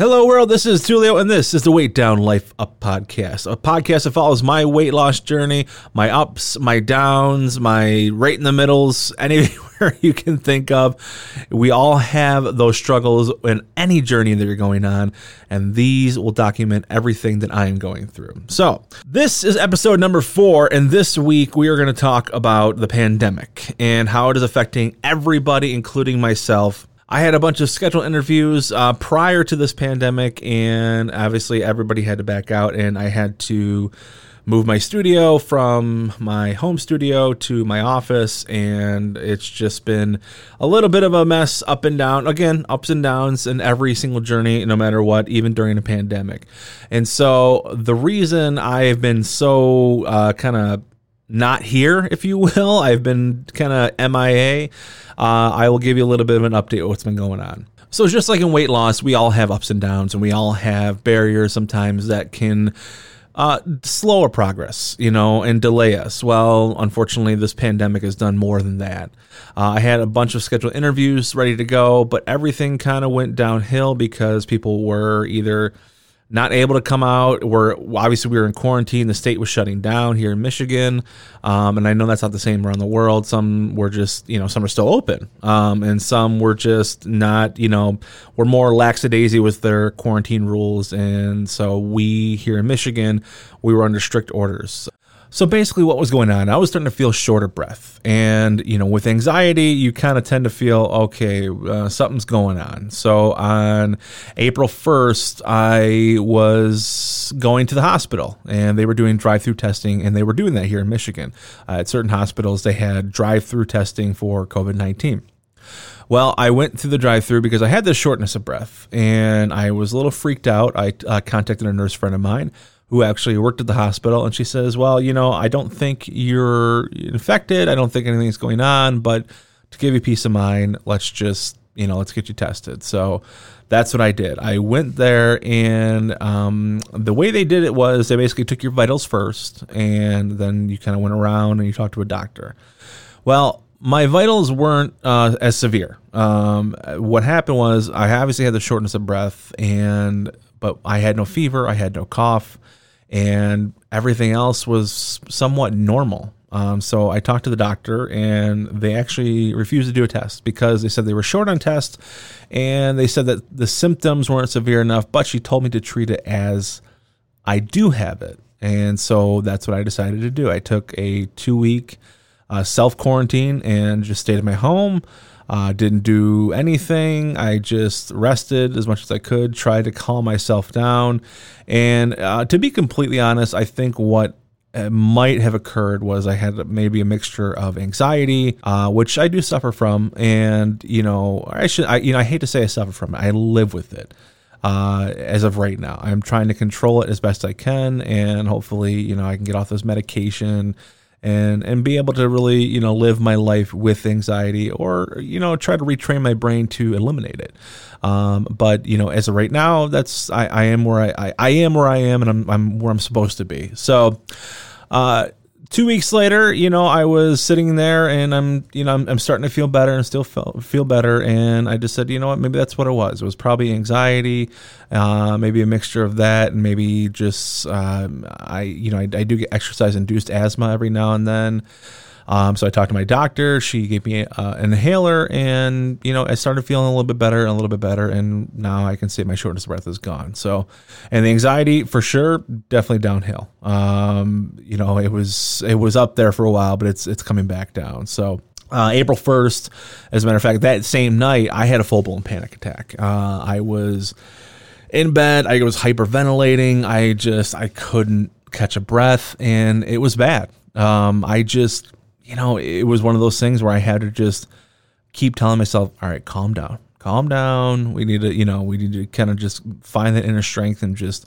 Hello world, this is Tulio, and this is the Weight Down Life Up podcast, a podcast that follows my weight loss journey, my ups, my downs, my right in the middles, anywhere you can think of. We all have those struggles in any journey that you're going on, and these will document everything that I am going through. So this is episode number 4, and this week we are going to talk about the pandemic and how it is affecting everybody, including myself. I had a bunch of scheduled interviews prior to this pandemic, and obviously everybody had to back out, and I had to move my studio from my home studio to my office, and it's just been a little bit of a mess, up and down, again, ups and downs in every single journey, no matter what, even during a pandemic. And so the reason I have been so kind of not here, if you will. I've been kind of MIA. I will give you a little bit of an update of what's been going on. So just like in weight loss, we all have ups and downs, and we all have barriers sometimes that can slow our progress, and delay us. Well, unfortunately, this pandemic has done more than that. I had a bunch of scheduled interviews ready to go, but everything kind of went downhill because people were either not able to come out. Obviously we were in quarantine. The state was shutting down here in Michigan. And I know that's not the same around the world. Some were just, some are still open. And some were just not, were more lackadaisy with their quarantine rules. And so we here in Michigan, we were under strict orders. So basically what was going on, I was starting to feel short of breath. And, with anxiety, you kind of tend to feel, okay, something's going on. So on April 1st, I was going to the hospital, and they were doing drive-through testing, and they were doing that here in Michigan. At certain hospitals, they had drive-through testing for COVID-19. Well, I went through the drive-through because I had this shortness of breath, and I was a little freaked out. I contacted a nurse friend of mine who actually worked at the hospital, and she says, well, I don't think you're infected. I don't think anything's going on, but to give you peace of mind, let's just, let's get you tested. So that's what I did. I went there, and the way they did it was they basically took your vitals first, and then you kind of went around and you talked to a doctor. Well, my vitals weren't as severe. What happened was I obviously had the shortness of breath, but I had no fever, I had no cough, and everything else was somewhat normal. So I talked to the doctor, and they actually refused to do a test because they said they were short on tests, and they said that the symptoms weren't severe enough, but she told me to treat it as I do have it. And so that's what I decided to do. I took a 2-week self-quarantine and just stayed at my home. Didn't do anything. I just rested as much as I could, tried to calm myself down. And to be completely honest, I think what might have occurred was I had maybe a mixture of anxiety, which I do suffer from. And, I hate to say I suffer from it. I live with it. As of right now, I'm trying to control it as best I can. And hopefully, I can get off this medication and be able to really, live my life with anxiety, or, try to retrain my brain to eliminate it. But, as of right now, that's, I am where I am, and I'm where I'm supposed to be. So, 2 weeks later, I was sitting there, and I'm starting to feel better, and still feel better. And I just said, what, maybe that's what it was. It was probably anxiety, maybe a mixture of that, and maybe just I do get exercise-induced asthma every now and then. So I talked to my doctor. She gave me an inhaler, and, I started feeling a little bit better. And now I can say my shortness of breath is gone. So, and the anxiety for sure, definitely downhill. It was up there for a while, but it's coming back down. So, April 1st, as a matter of fact, that same night I had a full blown panic attack. I was in bed. I was hyperventilating. I couldn't catch a breath, and it was bad. It was one of those things where I had to just keep telling myself, all right, calm down. We need to kind of just find that inner strength and just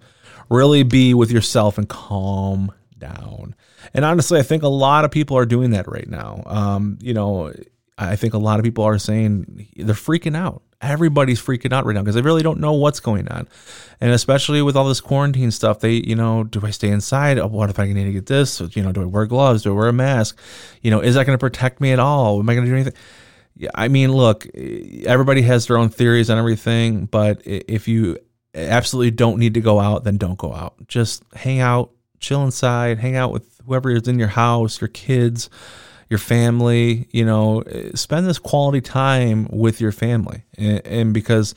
really be with yourself and calm down. And honestly, I think a lot of people are doing that right now. I think a lot of people are saying they're freaking out. Everybody's freaking out right now because they really don't know what's going on. And especially with all this quarantine stuff, they, do I stay inside? Oh, what if I need to get this? Do I wear gloves? Do I wear a mask? Is that going to protect me at all? Am I going to do anything? Yeah, I mean, look, everybody has their own theories on everything, but if you absolutely don't need to go out, then don't go out. Just hang out, chill inside, hang out with whoever is in your house, your kids, your family. You know, spend this quality time with your family. And because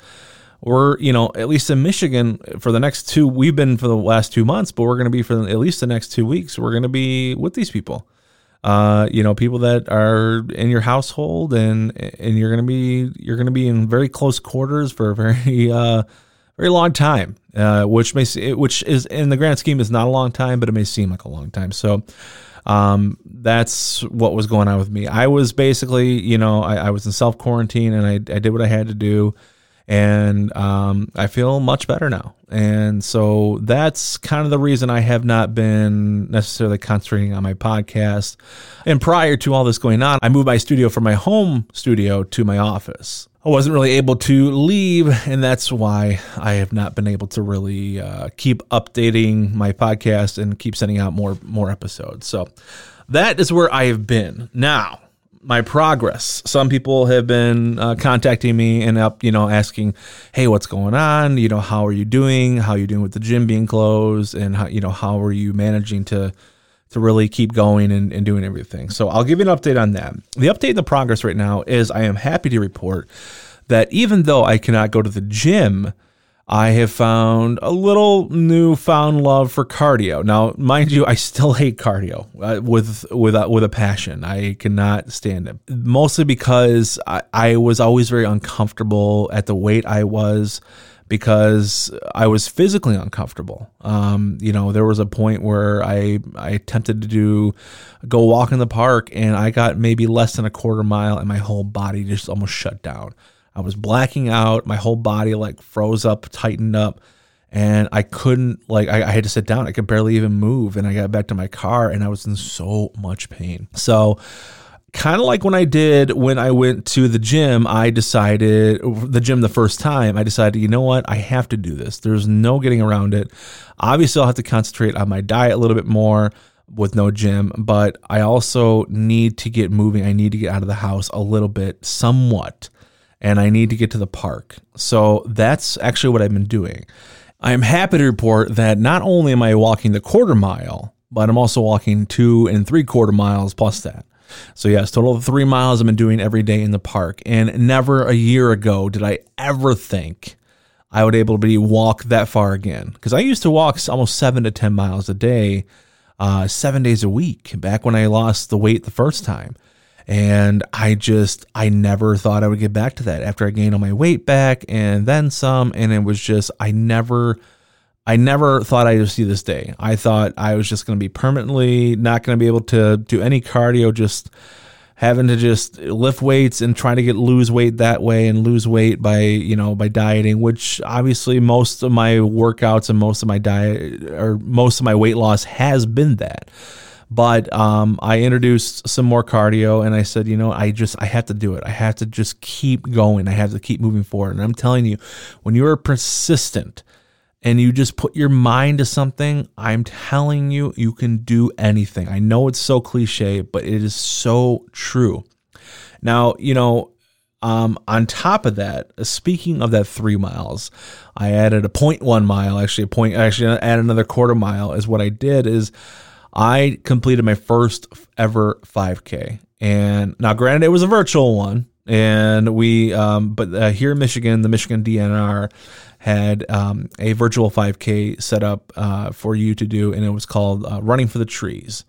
we're, you know, at least in Michigan for the next two, we've been for the last 2 months, but we're going to be for at least the next 2 weeks, we're going to be with these people. You know, people that are in your household, and you're going to be in very close quarters for a very long time, which is, in the grand scheme, is not a long time, but it may seem like a long time. So, that's what was going on with me. I was basically, you know, I was in self quarantine, and I did what I had to do, and, I feel much better now. And so that's kind of the reason I have not been necessarily concentrating on my podcast. And prior to all this going on, I moved my studio from my home studio to my office. I wasn't really able to leave, and that's why I have not been able to really keep updating my podcast and keep sending out more episodes. So that is where I have been. Now, my progress. Some people have been contacting me and asking, "Hey, what's going on? You know, how are you doing? How are you doing with the gym being closed? And how, you know, how are you managing to really keep going and doing everything?" So I'll give you an update on that. The update in the progress right now is I am happy to report that even though I cannot go to the gym, I have found a little newfound love for cardio. Now, mind you, I still hate cardio with a passion. I cannot stand it, mostly because I was always very uncomfortable at the weight I was, because I was physically uncomfortable. You know, there was a point where I attempted to go walk in the park, and I got maybe less than a quarter mile, and my whole body just almost shut down. I was blacking out. My whole body like froze up, tightened up, and I couldn't, like, I had to sit down. I could barely even move, and I got back to my car, and I was in so much pain. So kind of like when I went to the gym, the first time, I decided, you know what? I have to do this. There's no getting around it. Obviously, I'll have to concentrate on my diet a little bit more with no gym, but I also need to get moving. I need to get out of the house a little bit, somewhat, and I need to get to the park. So that's actually what I've been doing. I am happy to report that not only am I walking the quarter mile, but I'm also walking 2 3/4 miles plus that. So yes, total of 3 miles I've been doing every day in the park. And never a year ago did I ever think I would able to walk that far again. Because I used to walk almost 7 to 10 miles a day, 7 days a week, back when I lost the weight the first time. And I never thought I would get back to that after I gained all my weight back and then some. And it was just, I never thought I'd see this day. I thought I was just going to be permanently not going to be able to do any cardio, just having to just lift weights and try to lose weight that way, and lose weight by dieting, which obviously most of my workouts and most of my diet or most of my weight loss has been that. But I introduced some more cardio, and I said, you know, I have to do it. I have to just keep going. I have to keep moving forward. And I'm telling you, when you're persistent and you just put your mind to something, I'm telling you, you can do anything. I know it's so cliche, but it is so true. Now, you know, on top of that, speaking of that 3 miles, I added a 0.1 mile, actually add another quarter mile. Is what I did is I completed my first ever 5K. And now, granted, it was a virtual one, and but here in Michigan, the Michigan DNR had a virtual 5K set up for you to do, and it was called Running for the Trees.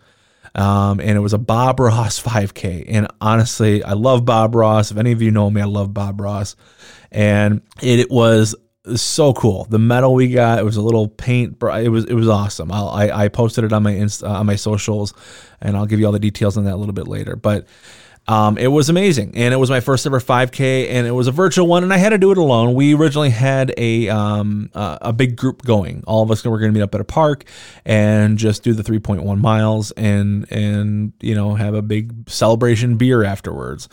And it was a Bob Ross 5K. And honestly, I love Bob Ross. If any of you know me, I love Bob Ross. And it was so cool. The medal we got, it was a little paint. It was awesome. I posted it on my on my socials, and I'll give you all the details on that a little bit later. But it was amazing, and it was my first ever 5K, and it was a virtual one, and I had to do it alone. We originally had a big group going. All of us were going to meet up at a park and just do the 3.1 miles and you know, have a big celebration beer afterwards.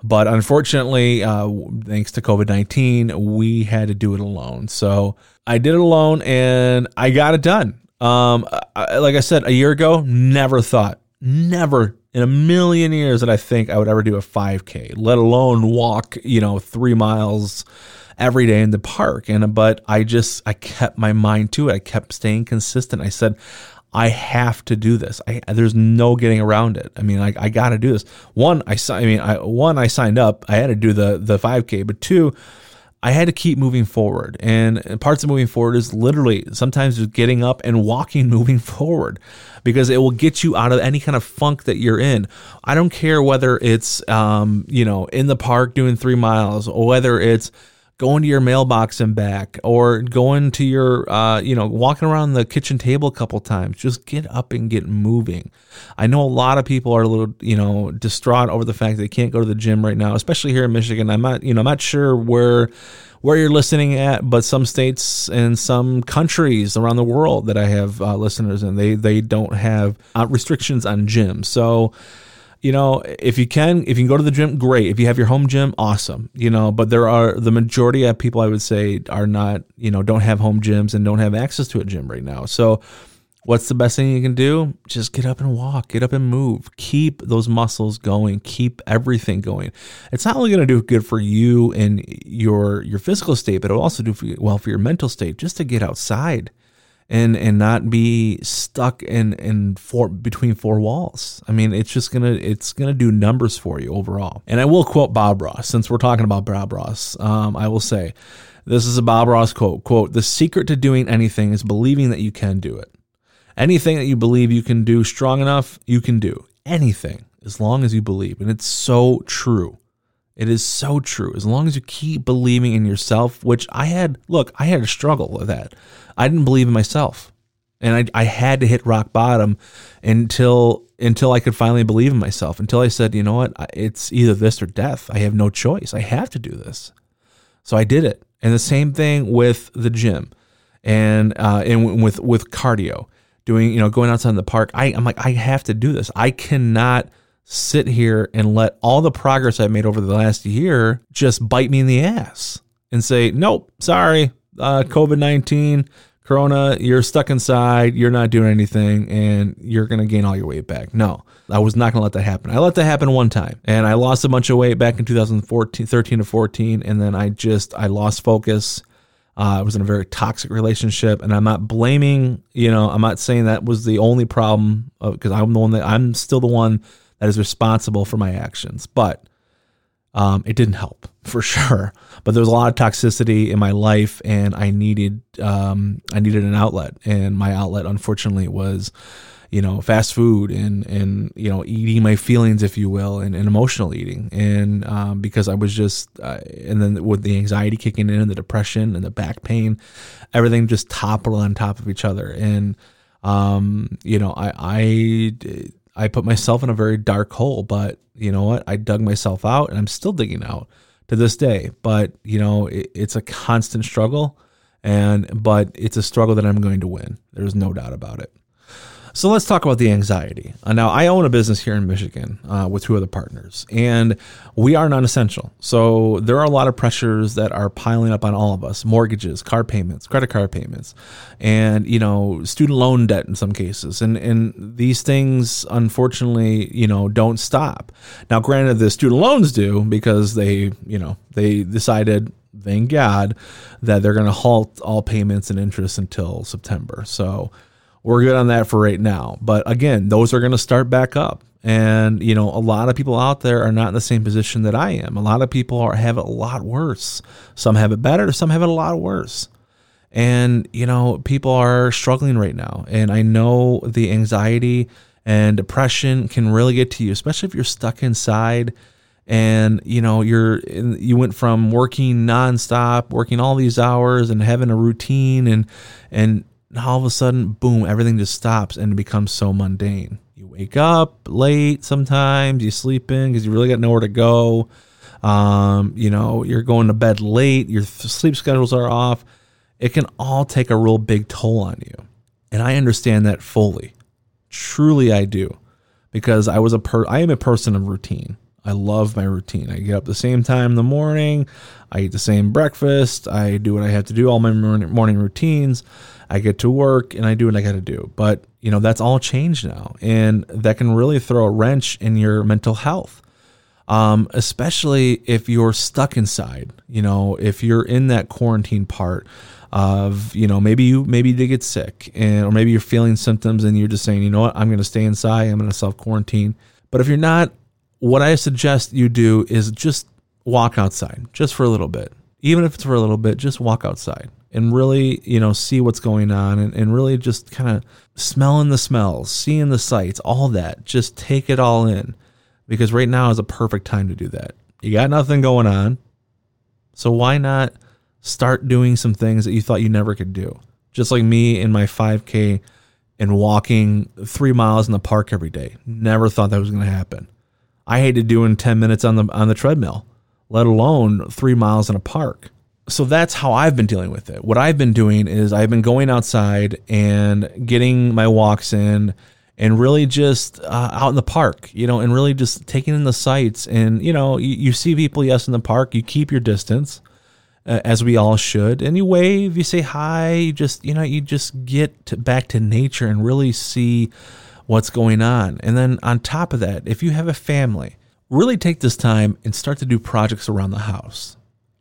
But unfortunately, thanks to COVID-19, we had to do it alone. So I did it alone, and I got it done. Like I said, a year ago, never in a million years that I think I would ever do a 5K, let alone walk, you know, 3 miles every day in the park. But I kept my mind to it. I kept staying consistent. I said, I have to do this. There's no getting around it. I got to do this. I signed up. I had to do the 5K, but two, I had to keep moving forward. And parts of moving forward is literally sometimes just getting up and walking, moving forward, because it will get you out of any kind of funk that you're in. I don't care whether it's, in the park doing 3 miles, or whether it's going to your mailbox and back, or going to your, walking around the kitchen table a couple times. Just get up and get moving. I know a lot of people are a little, distraught over the fact that they can't go to the gym right now, especially here in Michigan. I'm not sure where you're listening at, but some states and some countries around the world that I have listeners in, they don't have restrictions on gyms. So, if you can go to the gym, great. If you have your home gym, awesome. But the majority of people, I would say, are not, don't have home gyms and don't have access to a gym right now. So what's the best thing you can do? Just get up and walk, get up and move, keep those muscles going, keep everything going. It's not only going to do good for you and your physical state, but it'll also do well for your mental state, just to get outside and not be stuck between four walls. It's gonna do numbers for you overall. And I will quote Bob Ross, since we're talking about Bob Ross. I will say, this is a Bob Ross quote, "The secret to doing anything is believing that you can do it. Anything that you believe you can do strong enough, you can do anything as long as you believe." And it's so true. It is so true. As long as you keep believing in yourself, which I had a struggle with that. I didn't believe in myself, and I had to hit rock bottom until I could finally believe in myself, until I said, you know what, it's either this or death. I have no choice. I have to do this. So I did it. And the same thing with the gym and with cardio, doing, going outside in the park. I'm like, I have to do this. I cannot sit here and let all the progress I've made over the last year just bite me in the ass and say, nope, sorry, COVID-19, Corona, you're stuck inside, you're not doing anything, and you're going to gain all your weight back. No, I was not going to let that happen. I let that happen one time, and I lost a bunch of weight back in 2013 to 14, and then I lost focus. I was in a very toxic relationship, and I'm not blaming, I'm not saying that was the only problem, because I'm still the one that is responsible for my actions, but it didn't help for sure. But there was a lot of toxicity in my life, and I needed an outlet, and my outlet, unfortunately, was fast food and eating my feelings, if you will, and emotional eating, and because I was just and then with the anxiety kicking in and the depression and the back pain, everything just toppled on top of each other, and I put myself in a very dark hole, but you know what? I dug myself out, and I'm still digging out to this day, but it's a constant struggle, but it's a struggle that I'm going to win. There's no doubt about it. So let's talk about the anxiety. Now, I own a business here in Michigan with two other partners, and we are non-essential. So there are a lot of pressures that are piling up on all of us: mortgages, car payments, credit card payments, and student loan debt in some cases. And these things, unfortunately, don't stop. Now, granted, the student loans do, because they decided, thank God, that they're going to halt all payments and interest until September. So we're good on that for right now. But again, those are going to start back up. And, a lot of people out there are not in the same position that I am. A lot of people have it a lot worse. Some have it better. Some have it a lot worse. And, people are struggling right now. And I know the anxiety and depression can really get to you, especially if you're stuck inside. And, you went from working nonstop, working all these hours and having a routine, and all of a sudden, boom, everything just stops and it becomes so mundane. You wake up late sometimes, you sleep in because you really got nowhere to go. You're going to bed late, your sleep schedules are off. It can all take a real big toll on you. And I understand that fully. Truly I do, because I am a person of routine. I love my routine. I get up the same time in the morning. I eat the same breakfast. I do what I have to do, all my morning routines. I get to work and I do what I got to do. But, that's all changed now. And that can really throw a wrench in your mental health. especially if you're stuck inside. You know, if you're in that quarantine part of, you know, maybe you did get sick, and or maybe you're feeling symptoms and you're just saying, you know what, I'm going to stay inside, I'm going to self-quarantine. But if you're not, what I suggest you do is just walk outside just for a little bit. Even if it's for a little bit, just walk outside and really, you know, see what's going on, and really just kind of smelling the smells, seeing the sights, all that. Just take it all in, because right now is a perfect time to do that. You got nothing going on, so why not start doing some things that you thought you never could do? Just like me in my 5K and walking 3 miles in the park every day. Never thought that was going to happen. I hated doing 10 minutes on the treadmill, let alone 3 miles in a park. So that's how I've been dealing with it. What I've been doing is I've been going outside and getting my walks in, and really just out in the park, you know, and really just taking in the sights. And, you know, you see people, yes, in the park, you keep your distance, as we all should. And you wave, you say hi, you just get back to nature and really see what's going on. And then on top of that, if you have a family, really take this time and start to do projects around the house.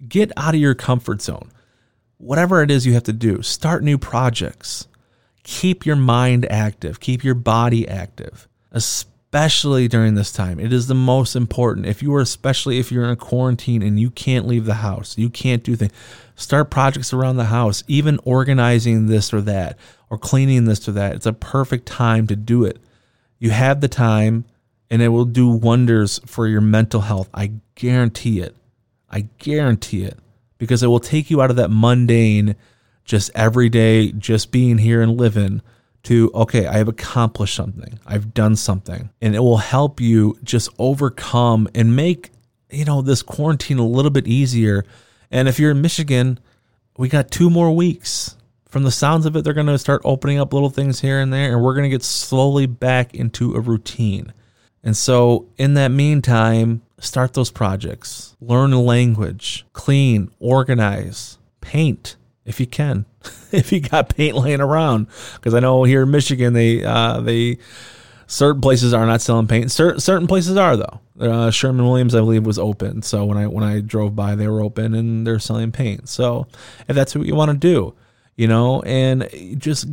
Get out of your comfort zone. Whatever it is you have to do, start new projects. Keep your mind active. Keep your body active, especially during this time. It is the most important. Especially if you're in a quarantine and you can't leave the house, you can't do things, start projects around the house, even organizing this or that, or cleaning this or that. It's a perfect time to do it. You have the time, and it will do wonders for your mental health. I guarantee it. I guarantee it, because it will take you out of that mundane, just every day, just being here and living, to, okay, I have accomplished something. I've done something. And it will help you just overcome and make, you know, this quarantine a little bit easier. And if you're in Michigan, we got 2 more weeks. From the sounds of it, they're going to start opening up little things here and there, and we're going to get slowly back into a routine. And so in that meantime, start those projects, learn a language, clean, organize, paint if you can, if you got paint laying around. Because I know here in Michigan, they certain places are not selling paint. Certain places are, though. Sherman Williams, I believe, was open. So when I drove by, they were open and they're selling paint. So if that's what you want to do, you know, and just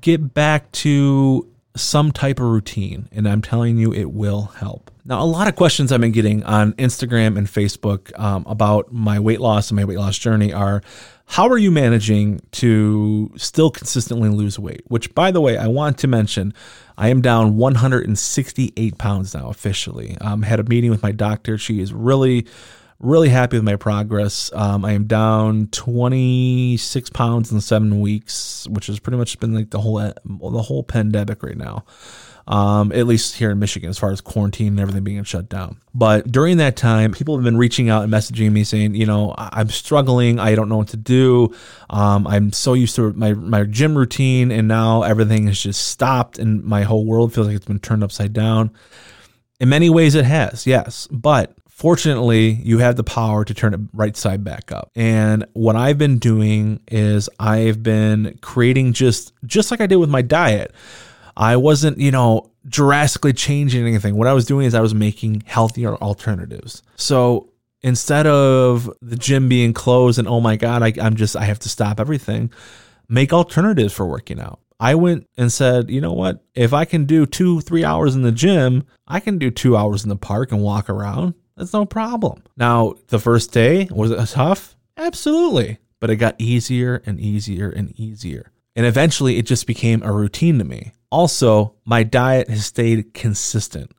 get back to some type of routine, and I'm telling you, it will help. Now, a lot of questions I've been getting on Instagram and Facebook about my weight loss and my weight loss journey are, how are you managing to still consistently lose weight? Which, by the way, I want to mention, I am down 168 pounds now officially. I had a meeting with my doctor. She is really, really happy with my progress. I am down 26 pounds in 7 weeks, which has pretty much been like the whole pandemic right now, at least here in Michigan, as far as quarantine and everything being shut down. But during that time, people have been reaching out and messaging me saying, you know, I'm struggling. I don't know what to do. I'm so used to my gym routine, and now everything has just stopped, and my whole world feels like it's been turned upside down. In many ways it has, yes, but fortunately, you have the power to turn it right side back up. And what I've been doing is I've been creating just like I did with my diet. I wasn't, you know, drastically changing anything. What I was doing is I was making healthier alternatives. So instead of the gym being closed and, oh my God, I have to stop everything, make alternatives for working out. I went and said, you know what? If I can do 2-3 hours in the gym, I can do 2 hours in the park and walk around. That's no problem. Now, the first day, was it tough? Absolutely. But it got easier and easier and easier. And eventually, it just became a routine to me. Also, my diet has stayed consistent.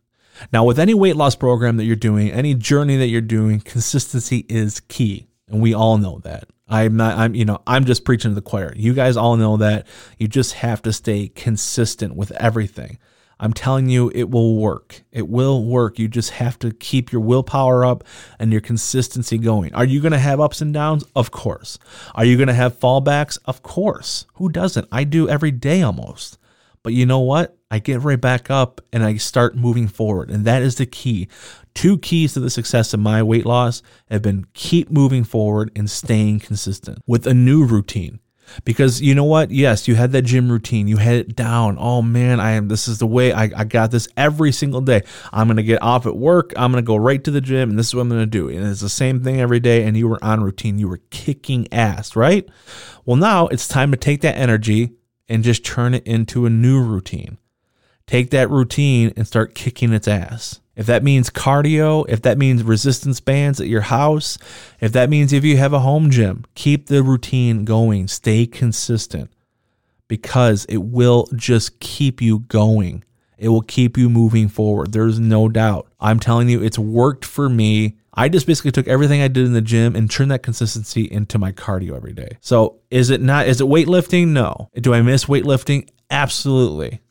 Now, with any weight loss program that you're doing, any journey that you're doing, consistency is key. And we all know that. I'm just preaching to the choir. You guys all know that. You just have to stay consistent with everything. I'm telling you, it will work. It will work. You just have to keep your willpower up and your consistency going. Are you going to have ups and downs? Of course. Are you going to have fallbacks? Of course. Who doesn't? I do every day almost. But you know what? I get right back up and I start moving forward. And that is the key. 2 keys to the success of my weight loss have been keep moving forward and staying consistent with a new routine. Because you know what? Yes, you had that gym routine. You had it down. Oh man, this is the way I got this every single day. I'm going to get off at work. I'm going to go right to the gym, and this is what I'm going to do. And it's the same thing every day. And you were on routine. You were kicking ass, right? Well, now it's time to take that energy and just turn it into a new routine. Take that routine and start kicking its ass. If that means cardio, if that means resistance bands at your house, if that means if you have a home gym, keep the routine going. Stay consistent, because it will just keep you going. It will keep you moving forward. There's no doubt. I'm telling you, it's worked for me. I just basically took everything I did in the gym and turned that consistency into my cardio every day. So is it weightlifting? No. Do I miss weightlifting? Absolutely.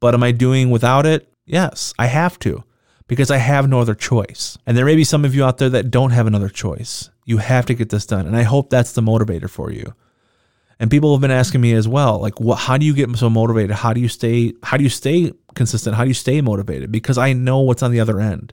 But am I doing without it? Yes, I have to, because I have no other choice. And there may be some of you out there that don't have another choice. You have to get this done. And I hope that's the motivator for you. And people have been asking me as well, like, how do you get so motivated? How do you stay consistent? How do you stay motivated? Because I know what's on the other end.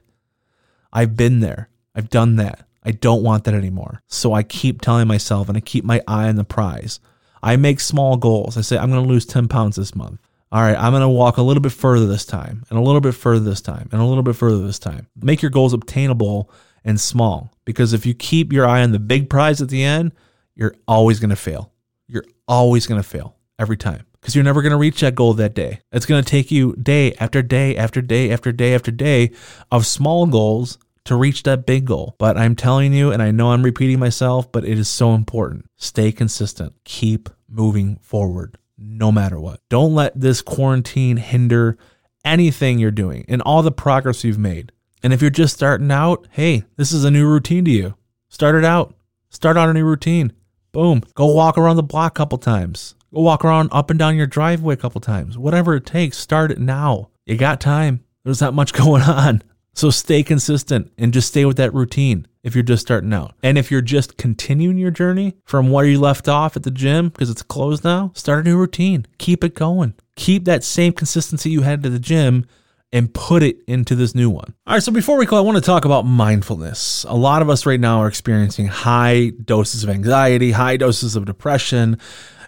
I've been there. I've done that. I don't want that anymore. So I keep telling myself, and I keep my eye on the prize. I make small goals. I say, I'm going to lose 10 pounds this month. All right, I'm going to walk a little bit further this time, and a little bit further this time, and a little bit further this time. Make your goals obtainable and small, because if you keep your eye on the big prize at the end, you're always going to fail. You're always going to fail every time, because you're never going to reach that goal that day. It's going to take you day after day after day after day after day of small goals to reach that big goal. But I'm telling you, and I know I'm repeating myself, but it is so important. Stay consistent. Keep moving forward. No matter what. Don't let this quarantine hinder anything you're doing and all the progress you've made. And if you're just starting out, hey, this is a new routine to you. Start it out. Start out a new routine. Boom. Go walk around the block a couple times. Go walk around up and down your driveway a couple times. Whatever it takes, start it now. You got time. There's not much going on. So stay consistent and just stay with that routine if you're just starting out. And if you're just continuing your journey from where you left off at the gym, because it's closed now, start a new routine. Keep it going. Keep that same consistency you had to the gym and put it into this new one. All right, so before we go, I want to talk about mindfulness. A lot of us right now are experiencing high doses of anxiety, high doses of depression.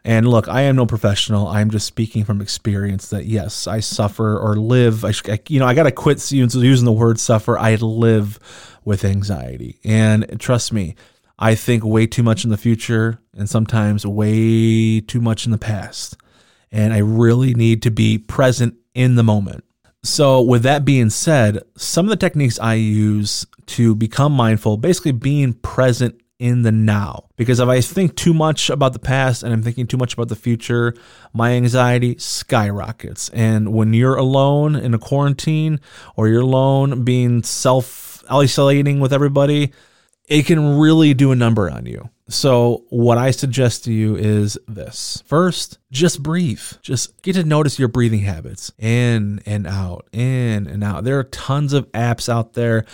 And look, I am no professional. I'm just speaking from experience that, yes, I suffer or live. I got to quit using the word suffer. I live with anxiety. And trust me, I think way too much in the future and sometimes way too much in the past. And I really need to be present in the moment. So with that being said, some of the techniques I use to become mindful, basically being present in the now, because if I think too much about the past and I'm thinking too much about the future, my anxiety skyrockets. And when you're alone in a quarantine, or you're alone being self-isolating with everybody, it can really do a number on you. So what I suggest to you is this. First, just breathe. Just get to notice your breathing habits. In and out, in and out. There are tons of apps out there,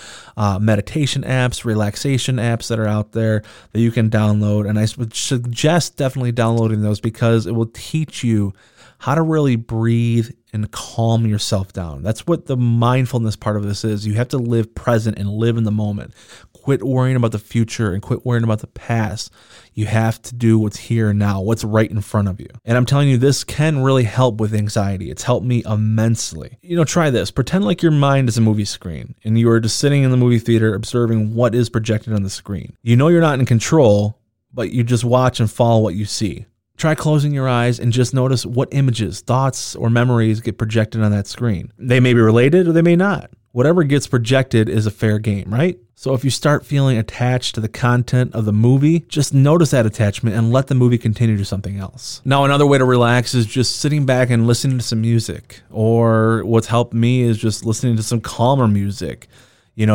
meditation apps, relaxation apps that are out there that you can download. And I would suggest definitely downloading those, because it will teach you how to really breathe and calm yourself down. That's what the mindfulness part of this is. You have to live present and live in the moment. Quit worrying about the future and quit worrying about the past. You have to do what's here and now, what's right in front of you. And I'm telling you, this can really help with anxiety. It's helped me immensely. Try this. Pretend like your mind is a movie screen and you are just sitting in the movie theater observing what is projected on the screen. You're not in control, but you just watch and follow what you see. Try closing your eyes and just notice what images, thoughts, or memories get projected on that screen. They may be related or they may not. Whatever gets projected is a fair game, right? So if you start feeling attached to the content of the movie, just notice that attachment and let the movie continue to something else. Now, another way to relax is just sitting back and listening to some music. Or what's helped me is just listening to some calmer music.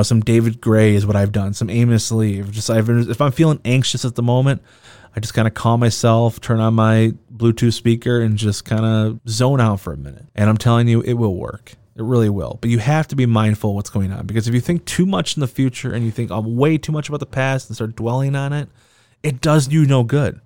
Some David Gray is what I've done. Some Amos Lee. If I'm feeling anxious at the moment, I just kind of calm myself, turn on my Bluetooth speaker, and just kind of zone out for a minute. And I'm telling you, it will work. It really will. But you have to be mindful of what's going on, because if you think too much in the future and you think way too much about the past and start dwelling on it, it does you no good.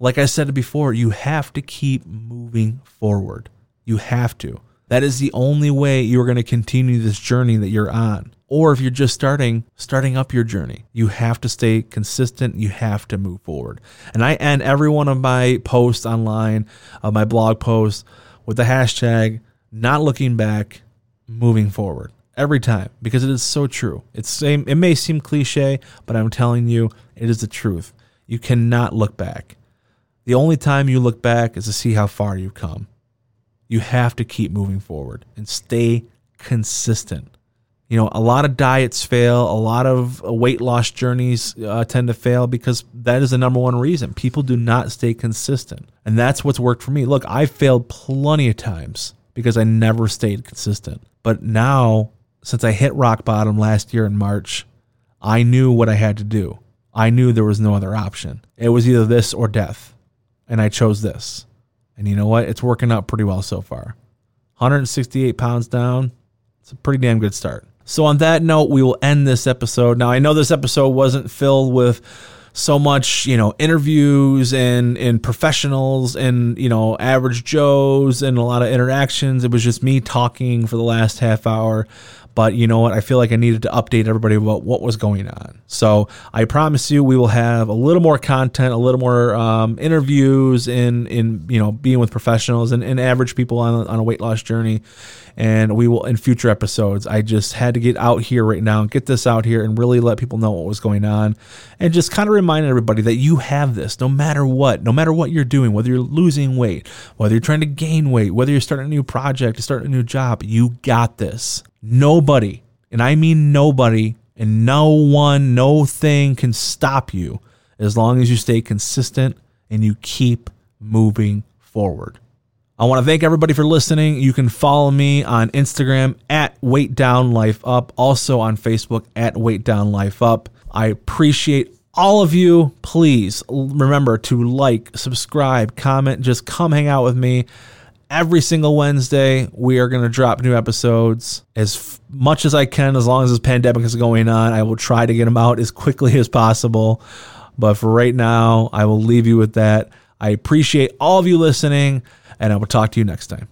Like I said before, you have to keep moving forward. You have to. That is the only way you're going to continue this journey that you're on. Or if you're just starting up your journey, you have to stay consistent. You have to move forward. And I end every one of my posts online, my blog posts, with the hashtag, not looking back, moving forward. Every time, because it is so true. It may seem cliche, but I'm telling you, it is the truth. You cannot look back. The only time you look back is to see how far you've come. You have to keep moving forward and stay consistent. You know, a lot of diets fail. A lot of weight loss journeys tend to fail because that is the number one reason. People do not stay consistent. And that's what's worked for me. Look, I failed plenty of times because I never stayed consistent. But now, since I hit rock bottom last year in March, I knew what I had to do. I knew there was no other option. It was either this or death. And I chose this. And you know what? It's working out pretty well so far. 168 pounds down. It's a pretty damn good start. So on that note, we will end this episode. Now, I know this episode wasn't filled with so much, interviews and professionals and, average Joes and a lot of interactions. It was just me talking for the last half hour. But you know what? I feel like I needed to update everybody about what was going on. So I promise you, we will have a little more content, a little more interviews in being with professionals and average people on a weight loss journey. And we will in future episodes. I just had to get out here right now and get this out here and really let people know what was going on and just kind of remind everybody that you have this no matter what you're doing, whether you're losing weight, whether you're trying to gain weight, whether you're starting a new project, starting a new job, you got this. Nobody, and I mean nobody and no one, no thing can stop you as long as you stay consistent and you keep moving forward. I want to thank everybody for listening. You can follow me on Instagram at Weight Down Life Up, also on Facebook at Weight Down Life Up. I appreciate all of you. Please remember to like, subscribe, comment, just come hang out with me. Every single Wednesday, we are going to drop new episodes as much as I can. As long as this pandemic is going on, I will try to get them out as quickly as possible. But for right now, I will leave you with that. I appreciate all of you listening, and I will talk to you next time.